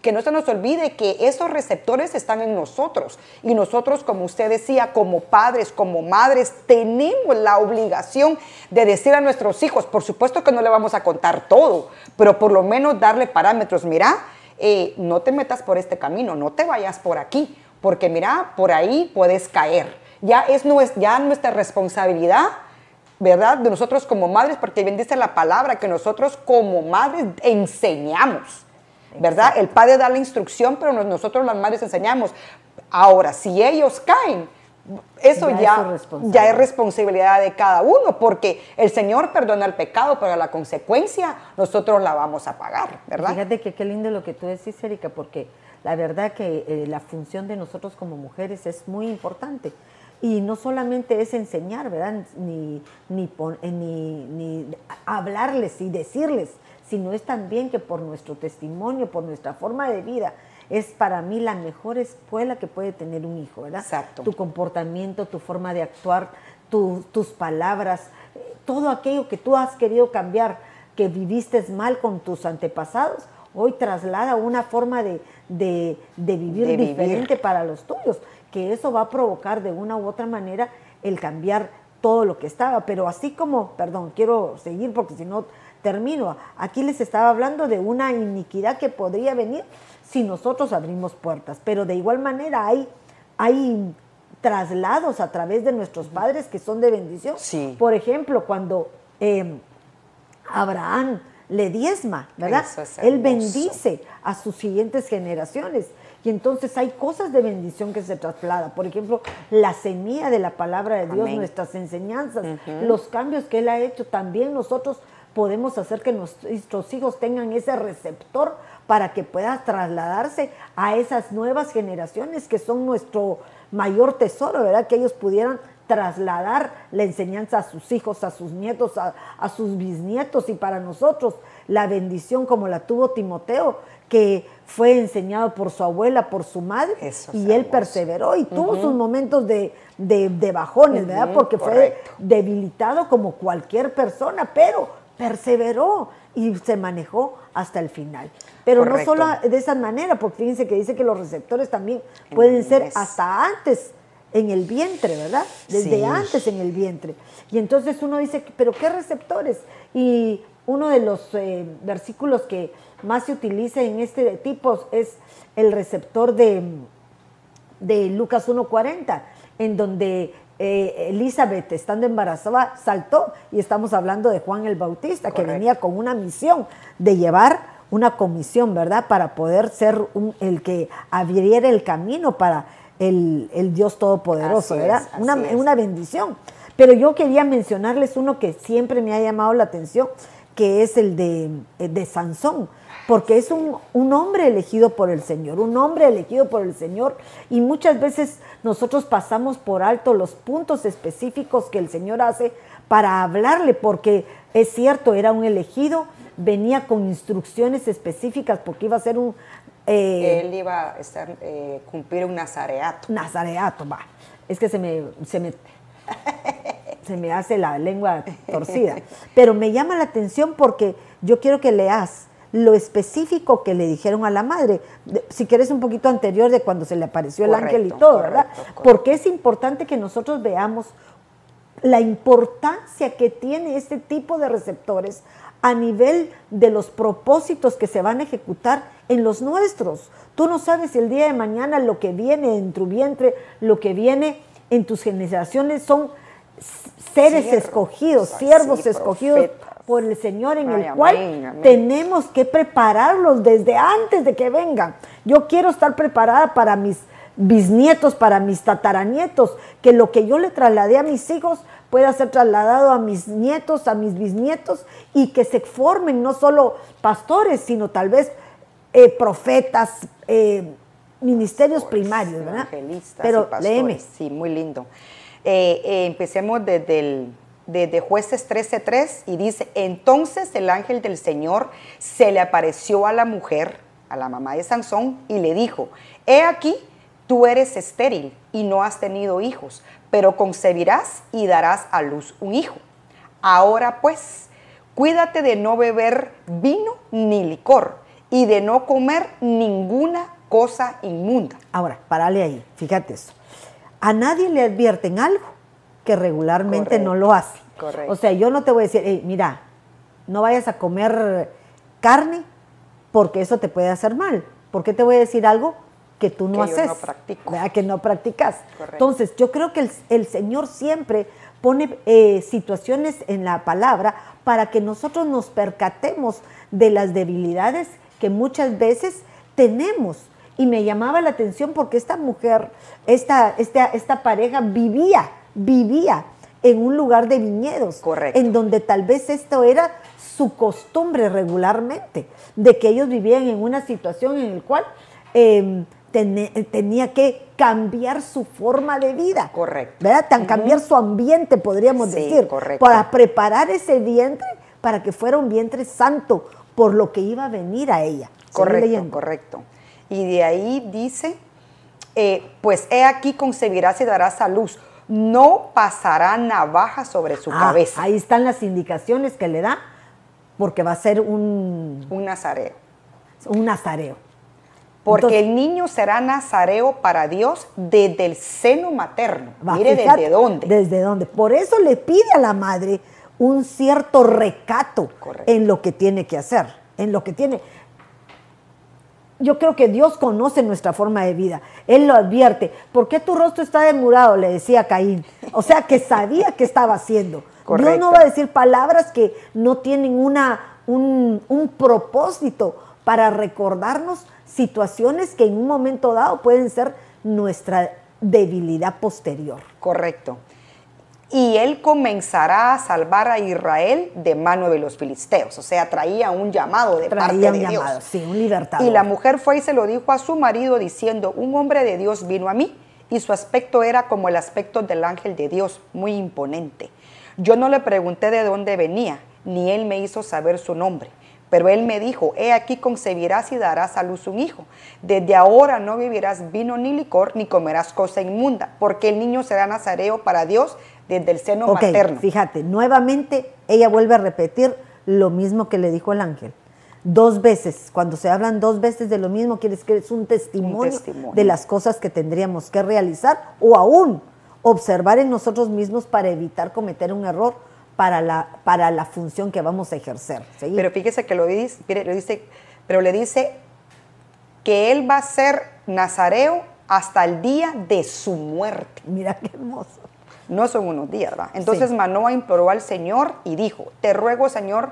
que no se nos olvide que esos receptores están en nosotros. Y nosotros, como usted decía, como padres, como madres, tenemos la obligación de decir a nuestros hijos, por supuesto que no le vamos a contar todo, pero por lo menos darle parámetros. Mira, no te metas por este camino, no te vayas por aquí, porque mira, por ahí puedes caer. Ya nuestra responsabilidad, ¿verdad? De nosotros como madres, porque bien dice la palabra que nosotros como madres enseñamos, ¿verdad? Exacto. El padre da la instrucción, pero nosotros las madres enseñamos. Ahora, si ellos caen, eso ya es responsabilidad de cada uno, porque el Señor perdona el pecado, pero la consecuencia nosotros la vamos a pagar, ¿verdad? Fíjate que qué lindo lo que tú decís, Erika, porque la verdad que la función de nosotros como mujeres es muy importante. Y no solamente es enseñar, ¿verdad? Ni hablarles y decirles, sino es también que por nuestro testimonio, por nuestra forma de vida, es para mí la mejor escuela que puede tener un hijo, ¿verdad? Exacto. Tu comportamiento, tu forma de actuar, tus palabras, todo aquello que tú has querido cambiar, que viviste mal con tus antepasados, hoy traslada una forma de vivir diferente para los tuyos, que eso va a provocar de una u otra manera el cambiar todo lo que estaba. Pero así como, perdón, quiero seguir porque si no termino, aquí les estaba hablando de una iniquidad que podría venir si nosotros abrimos puertas, pero de igual manera hay traslados a través de nuestros padres que son de bendición. Sí. Por ejemplo, cuando Abraham le diezma, ¿verdad? Él bendice a sus siguientes generaciones. Y entonces hay cosas de bendición que se traslada. Por ejemplo, la semilla de la palabra de Dios, amén, nuestras enseñanzas, los cambios que Él ha hecho. También nosotros podemos hacer que nuestros hijos tengan ese receptor para que pueda trasladarse a esas nuevas generaciones que son nuestro mayor tesoro, ¿verdad? Que ellos pudieran trasladar la enseñanza a sus hijos, a sus nietos, a sus bisnietos. Y para nosotros la bendición como la tuvo Timoteo, que fue enseñado por su abuela, por su madre, eso, y él perseveró y tuvo sus momentos de bajones, ¿verdad? Porque correcto, fue debilitado como cualquier persona, pero perseveró y se manejó hasta el final. Pero correcto, no solo de esa manera, porque fíjense que dice que los receptores también pueden ser hasta antes en el vientre, ¿verdad? Desde antes en el vientre. Y entonces uno dice, ¿pero qué receptores? Y uno de los versículos que más se utiliza en este tipo es el receptor de Lucas 1:40, en donde Elizabeth, estando embarazada, saltó, y estamos hablando de Juan el Bautista, correcto, que venía con una misión de llevar una comisión, ¿verdad? Para poder ser el que abriera el camino para el Dios Todopoderoso, así ¿verdad? Es una bendición. Pero yo quería mencionarles uno que siempre me ha llamado la atención, que es el de Sansón, porque es un hombre elegido por el Señor, y muchas veces nosotros pasamos por alto los puntos específicos que el Señor hace para hablarle, porque es cierto, era un elegido, venía con instrucciones específicas porque iba a ser un... él iba a estar, cumplir un nazareato. Nazareato, va. Es que se me hace la lengua torcida. Pero me llama la atención porque yo quiero que leas lo específico que le dijeron a la madre, si quieres un poquito anterior de cuando se le apareció el ángel y todo, ¿verdad? Correcto. Porque es importante que nosotros veamos la importancia que tiene este tipo de receptores a nivel de los propósitos que se van a ejecutar en los nuestros. Tú no sabes el día de mañana lo que viene en tu vientre, lo que viene en tus generaciones. Son seres escogidos, siervos escogidos, profetas por el Señor, en el cual tenemos que prepararlos desde antes de que vengan. Yo quiero estar preparada para mis bisnietos, para mis tataranietos, que lo que yo le trasladé a mis hijos pueda ser trasladado a mis nietos, a mis bisnietos, y que se formen no solo pastores, sino tal vez profetas, ministerios primarios, ¿verdad? Evangelistas. Pero y léeme. Sí, muy lindo. Empecemos desde Jueces 13:3, y dice: entonces el ángel del Señor se le apareció a la mujer, a la mamá de Sansón, y le dijo: he aquí, tú eres estéril y no has tenido hijos, pero concebirás y darás a luz un hijo. Ahora pues, cuídate de no beber vino ni licor y de no comer ninguna cosa inmunda. Ahora, párale ahí, fíjate eso. A nadie le advierten algo que regularmente no lo hace. Correcto. O sea, yo no te voy a decir, hey, mira, no vayas a comer carne porque eso te puede hacer mal. ¿Por qué te voy a decir algo que tú no haces, que no practicas? Correcto. Entonces, yo creo que el Señor siempre pone situaciones en la palabra para que nosotros nos percatemos de las debilidades que muchas veces tenemos. Y me llamaba la atención porque esta mujer, esta pareja vivía en un lugar de viñedos, correcto, en donde tal vez esto era su costumbre regularmente, de que ellos vivían en una situación en la cual... tenía que cambiar su forma de vida. Correcto. ¿Verdad? Cambiar su ambiente, podríamos decir. Correcto. Para preparar ese vientre para que fuera un vientre santo por lo que iba a venir a ella. Correcto, correcto. Y de ahí dice, pues he aquí concebirás y darás a luz. No pasará navaja sobre su cabeza. Ahí están las indicaciones que le da, porque va a ser un nazareo. Un nazareo. Porque entonces, el niño será nazareo para Dios desde el seno materno. Mire, fíjate, ¿desde dónde? Desde dónde. Por eso le pide a la madre un cierto recato, correcto, en lo que tiene que hacer, en lo que tiene. Yo creo que Dios conoce nuestra forma de vida. Él lo advierte. ¿Por qué tu rostro está demudado?, le decía Caín. O sea, que sabía qué estaba haciendo. Correcto. Dios no va a decir palabras que no tienen un propósito para recordarnos situaciones que en un momento dado pueden ser nuestra debilidad posterior. Correcto. Y él comenzará a salvar a Israel de mano de los filisteos. O sea, traía un llamado de parte de Dios. Traía un llamado, sí, un libertador. Y la mujer fue y se lo dijo a su marido diciendo: un hombre de Dios vino a mí y su aspecto era como el aspecto del ángel de Dios, muy imponente. Yo no le pregunté de dónde venía, ni él me hizo saber su nombre. Pero él me dijo: he aquí concebirás y darás a luz un hijo. Desde ahora no beberás vino ni licor, ni comerás cosa inmunda, porque el niño será nazareo para Dios desde el seno materno. Fíjate, nuevamente ella vuelve a repetir lo mismo que le dijo el ángel. Dos veces. Cuando se hablan dos veces de lo mismo, quiere decir que es un testimonio de las cosas que tendríamos que realizar o aún observar en nosotros mismos para evitar cometer un error para la función que vamos a ejercer. ¿Sí? Pero fíjese que le dice que él va a ser nazareo hasta el día de su muerte. Mira qué hermoso. No son unos días, ¿verdad? Entonces sí. Manoah imploró al Señor y dijo: te ruego, Señor,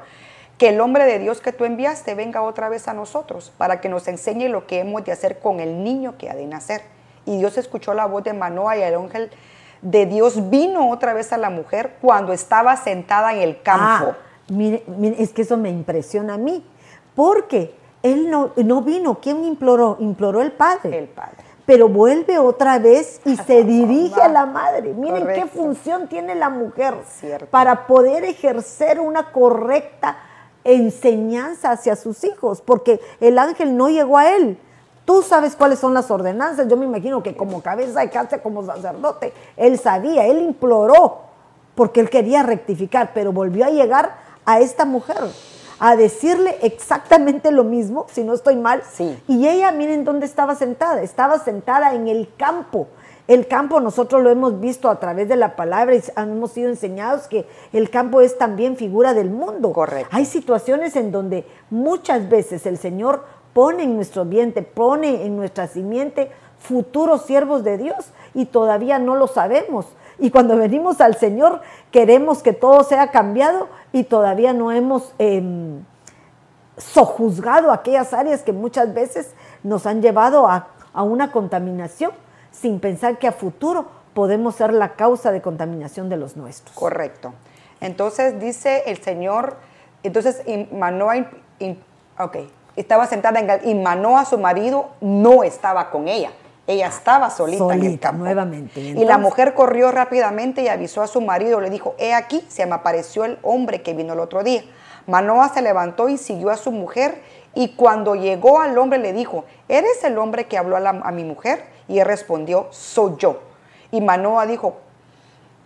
que el hombre de Dios que tú enviaste venga otra vez a nosotros para que nos enseñe lo que hemos de hacer con el niño que ha de nacer. Y Dios escuchó la voz de Manoah, y el ángel de Dios vino otra vez a la mujer cuando estaba sentada en el campo. Mire, es que eso me impresiona a mí, porque él no vino. ¿Quién imploró? Imploró el padre. El padre. pero vuelve otra vez y se dirige a la madre. Miren correcto. Qué función tiene la mujer para poder ejercer una correcta enseñanza hacia sus hijos, porque el ángel no llegó a él. Tú sabes cuáles son las ordenanzas. Yo me imagino que como cabeza de casa, como sacerdote, él sabía, él imploró, porque él quería rectificar, pero volvió a llegar a esta mujer a decirle exactamente lo mismo, si no estoy mal. Sí. Y ella, miren dónde estaba sentada en el campo. El campo nosotros lo hemos visto a través de la palabra y hemos sido enseñados que el campo es también figura del mundo. Correcto. Hay situaciones en donde muchas veces el Señor pone en nuestro vientre, pone en nuestra simiente futuros siervos de Dios y todavía no lo sabemos. Y cuando venimos al Señor queremos que todo sea cambiado y todavía no hemos sojuzgado aquellas áreas que muchas veces nos han llevado a una contaminación, sin pensar que a futuro podemos ser la causa de contaminación de los nuestros. Correcto. Entonces dice el Señor, entonces Manoah, estaba sentada en, y Manoah, su marido, no estaba con ella. Ella estaba solita en el campo. Nuevamente. Entonces, y la mujer corrió rápidamente y avisó a su marido, le dijo, he aquí, se me apareció el hombre que vino el otro día. Manoah se levantó y siguió a su mujer, y cuando llegó al hombre le dijo, ¿eres el hombre que habló a mi mujer? Y él respondió, soy yo. Y Manoah dijo,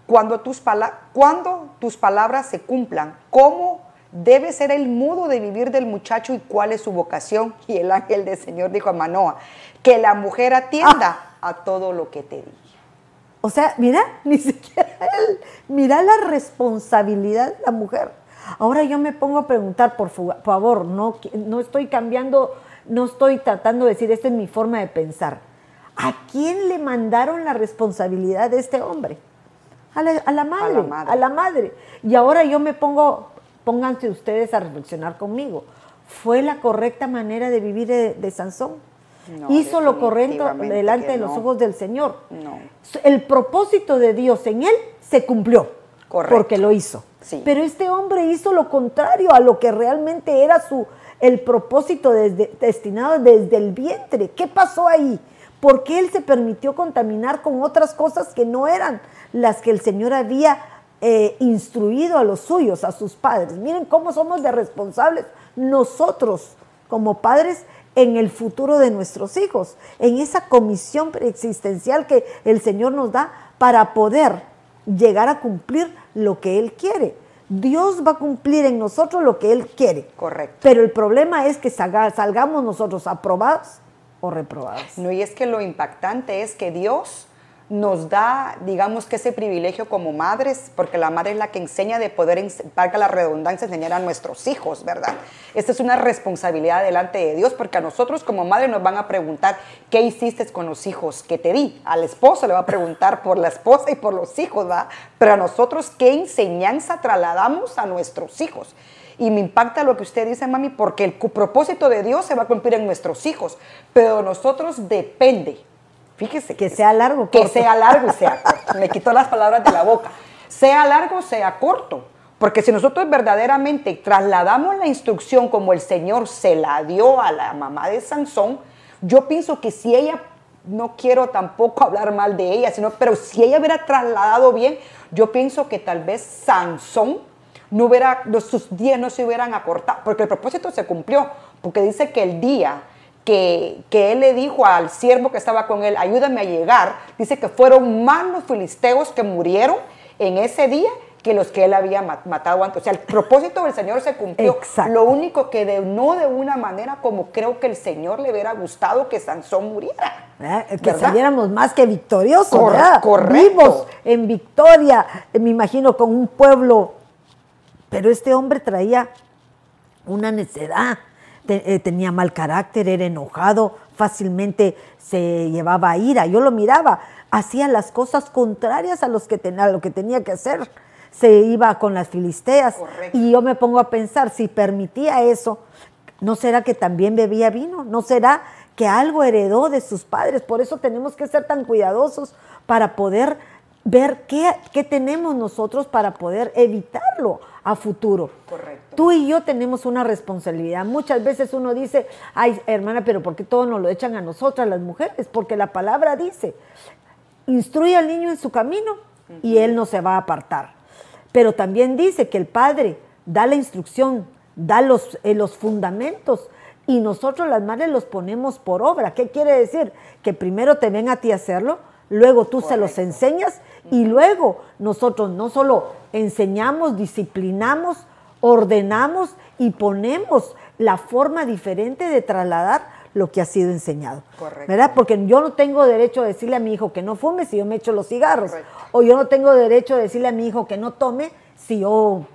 cuando tus palabras se cumplan, ¿cómo debe ser el modo de vivir del muchacho y cuál es su vocación? Y el ángel del Señor dijo a Manoah, que la mujer atienda a todo lo que te diga. O sea, mira, ni siquiera él, mira la responsabilidad de la mujer. Ahora yo me pongo a preguntar, por favor, no estoy cambiando, no estoy tratando de decir, esta es mi forma de pensar. ¿A quién le mandaron la responsabilidad de este hombre? A la madre. Y ahora yo me pongo... Pónganse ustedes a reflexionar conmigo. ¿Fue la correcta manera de vivir de Sansón? No, hizo lo correcto delante de los ojos del Señor. No. El propósito de Dios en él se cumplió. Correcto. Porque lo hizo. Sí. Pero este hombre hizo lo contrario a lo que realmente era el propósito destinado desde el vientre. ¿Qué pasó ahí? ¿Por qué él se permitió contaminar con otras cosas que no eran las que el Señor había instruido a los suyos, a sus padres? Miren cómo somos de responsables nosotros como padres en el futuro de nuestros hijos, en esa comisión preexistencial que el Señor nos da para poder llegar a cumplir lo que Él quiere. Dios va a cumplir en nosotros lo que Él quiere. Correcto. Pero el problema es que salgamos nosotros aprobados o reprobados. No, y es que lo impactante es que Dios nos da, digamos, que ese privilegio como madres, porque la madre es la que enseña, de poder, valga la redundancia, enseñar a nuestros hijos, ¿verdad? Esta es una responsabilidad delante de Dios, porque a nosotros como madre nos van a preguntar, ¿qué hiciste con los hijos que te di? Al esposo le va a preguntar por la esposa y por los hijos, ¿verdad? Pero a nosotros, ¿qué enseñanza trasladamos a nuestros hijos? Y me impacta lo que usted dice, mami, porque el propósito de Dios se va a cumplir en nuestros hijos, pero de nosotros depende. Fíjese. Que sea largo, corto. Que sea largo y sea corto. Me quitó las palabras de la boca. Sea largo, sea corto. Porque si nosotros verdaderamente trasladamos la instrucción como el Señor se la dio a la mamá de Sansón, yo pienso que si ella, no quiero tampoco hablar mal de ella, sino, pero si ella hubiera trasladado bien, yo pienso que tal vez Sansón no hubiera, sus días no se hubieran acortado. Porque el propósito se cumplió. Porque dice que el día que él le dijo al siervo que estaba con él, ayúdame a llegar, dice que fueron más los filisteos que murieron en ese día que los que él había matado antes. O sea, el propósito del Señor se cumplió. Exacto. Lo único que no de una manera como creo que el Señor le hubiera gustado que Sansón muriera. Que saliéramos más que victoriosos, ¿verdad? Correcto. Vivos en victoria, me imagino, con un pueblo. Pero este hombre traía una necedad. Tenía mal carácter, era enojado, fácilmente se llevaba ira. Yo lo miraba, hacía las cosas contrarias a lo que tenía que hacer. Se iba con las filisteas. Correcto. Y yo me pongo a pensar, si permitía eso, ¿no será que también bebía vino? ¿No será que algo heredó de sus padres? Por eso tenemos que ser tan cuidadosos para poder ver qué tenemos nosotros para poder evitarlo a futuro. Correcto. Tú y yo tenemos una responsabilidad. Muchas veces uno dice, ay, hermana, pero ¿por qué todo nos lo echan a nosotras las mujeres? Porque la palabra dice, instruye al niño en su camino y él no se va a apartar. Pero también dice que el padre da la instrucción, da los fundamentos, y nosotros las madres los ponemos por obra. ¿Qué quiere decir? Que primero te ven a ti hacerlo, luego tú se los enseñas, y luego nosotros no solo enseñamos, disciplinamos, ordenamos y ponemos la forma diferente de trasladar lo que ha sido enseñado. Correcto. ¿Verdad? Porque yo no tengo derecho a decirle a mi hijo que no fume si yo me echo los cigarros. Correcto. O yo no tengo derecho a decirle a mi hijo que no tome si yo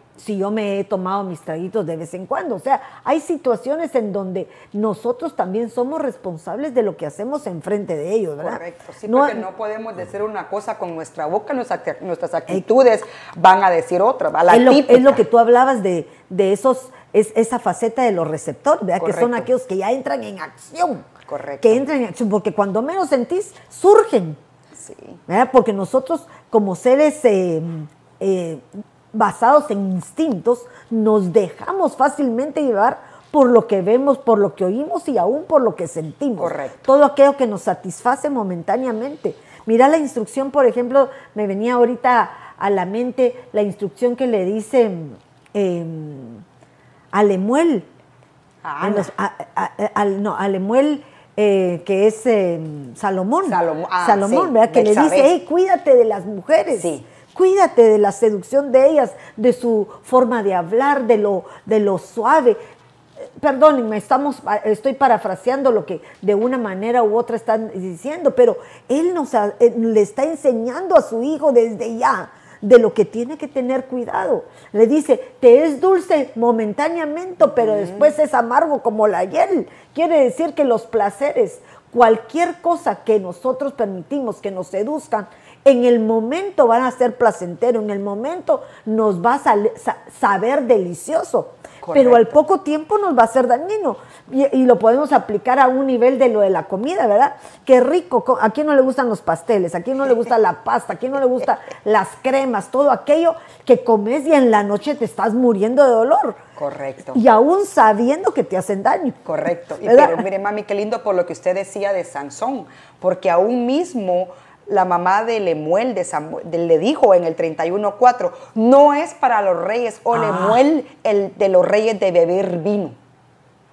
me he tomado mis traguitos de vez en cuando. O sea, hay situaciones en donde nosotros también somos responsables de lo que hacemos enfrente de ellos, ¿verdad? Correcto, sí, porque no podemos decir una cosa con nuestra boca, nuestras actitudes van a decir otra. Es lo que tú hablabas de esos... Es esa faceta de los receptores, ¿verdad? Correcto. Que son aquellos que ya entran en acción. Correcto. Que entran en acción, porque cuando menos sentís, surgen. Sí. ¿Verdad? Porque nosotros, como seres basados en instintos, nos dejamos fácilmente llevar por lo que vemos, por lo que oímos y aún por lo que sentimos. Correcto. Todo aquello que nos satisface momentáneamente. Mira la instrucción, por ejemplo, me venía ahorita a la mente la instrucción que le dice... a Lemuel, que es Salomón, sí, ¿verdad? Que le dice, hey, cuídate de las mujeres, sí, cuídate de la seducción de ellas, de su forma de hablar, de lo suave. Perdónenme, estoy parafraseando lo que de una manera u otra están diciendo, pero él le está enseñando a su hijo desde ya de lo que tiene que tener cuidado. Le dice, te es dulce momentáneamente, pero después es amargo como la hiel. Quiere decir que los placeres, cualquier cosa que nosotros permitimos que nos seduzcan, en el momento van a ser placentero, en el momento nos va a saber delicioso. Correcto. Pero al poco tiempo nos va a ser dañino. Y lo podemos aplicar a un nivel de lo de la comida, ¿verdad? Qué rico, a quién no le gustan los pasteles, a quién no le gusta la pasta, a quién no le gustan las cremas, todo aquello que comes y en la noche te estás muriendo de dolor. Correcto. Y aún sabiendo que te hacen daño. Correcto. Y pero mire, mami, qué lindo por lo que usted decía de Sansón, porque aún mismo... La mamá de Lemuel le dijo en el 31:4, no es para los reyes, o Lemuel, el de los reyes, de beber vino.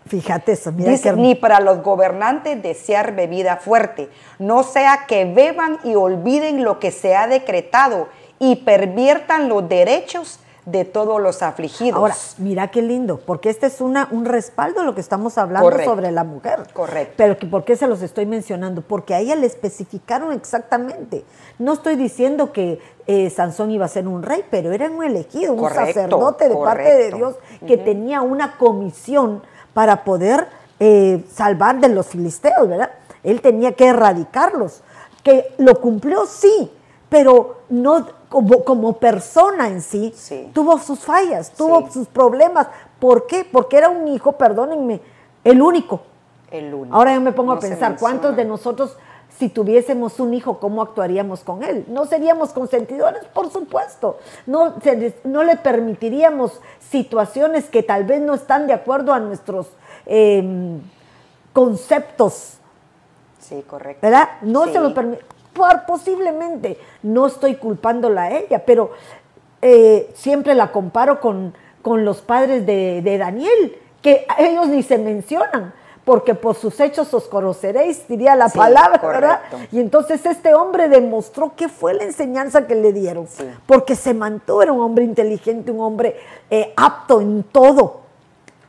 Fíjate eso, mira. Dice, ni para los gobernantes desear bebida fuerte, no sea que beban y olviden lo que se ha decretado y perviertan los derechos de todos los afligidos. Ahora, mira qué lindo, porque este es un respaldo de lo que estamos hablando. Correcto. Sobre la mujer. Correcto. Pero ¿por qué se los estoy mencionando? Porque a ella le especificaron exactamente. No estoy diciendo que Sansón iba a ser un rey, pero era un elegido, correcto, un sacerdote de parte de Dios que tenía una comisión para poder salvar de los filisteos, ¿verdad? Él tenía que erradicarlos. Que lo cumplió, sí, pero no como persona en sí, sí, tuvo sus fallas, tuvo sus problemas. ¿Por qué? Porque era un hijo, perdónenme, el único. Ahora yo me pongo a pensar, ¿cuántos de nosotros, si tuviésemos un hijo, cómo actuaríamos con él? No seríamos consentidores, por supuesto. No le permitiríamos situaciones que tal vez no están de acuerdo a nuestros conceptos. Sí, correcto. ¿Verdad? No se lo permitiríamos. Posiblemente, no estoy culpándola a ella, pero siempre la comparo con los padres de Daniel, que a ellos ni se mencionan, porque por sus hechos os conoceréis, diría la palabra, correcto, ¿verdad? Y entonces este hombre demostró que fue la enseñanza que le dieron, porque se mantuvo, era un hombre inteligente, un hombre apto en todo.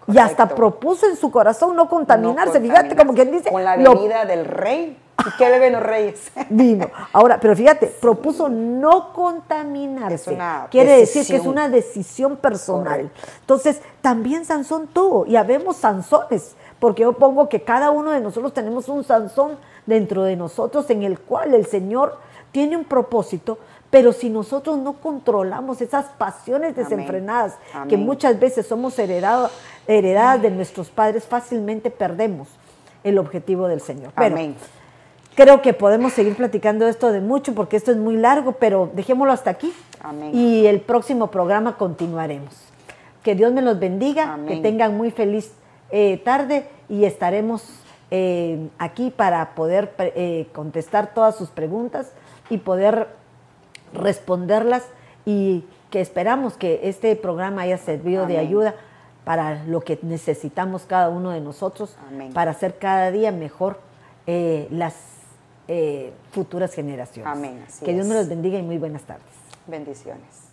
Correcto. Y hasta propuso en su corazón no contaminarse, fíjate, como quien dice. Con la bebida del rey. ¿Y qué beben los reyes? Vino. Ahora, pero fíjate, propuso no contaminarse. Quiere decir que es una decisión personal. Correcto. Entonces, también Sansón tuvo, y habemos Sansones, porque yo pongo que cada uno de nosotros tenemos un Sansón dentro de nosotros en el cual el Señor tiene un propósito, pero si nosotros no controlamos esas pasiones desenfrenadas, amén, que muchas veces somos heredadas de nuestros padres, fácilmente perdemos el objetivo del Señor. Pero, amén. Creo que podemos seguir platicando esto de mucho, porque esto es muy largo, pero dejémoslo hasta aquí. Amén. Y el próximo programa continuaremos. Que Dios me los bendiga. Amén. Que tengan muy feliz tarde y estaremos aquí para poder contestar todas sus preguntas y poder responderlas, y que esperamos que este programa haya servido Amén. De ayuda para lo que necesitamos cada uno de nosotros, Amén. Para hacer cada día mejor las futuras generaciones. Amén. Así es. Que Dios me los bendiga y muy buenas tardes. Bendiciones.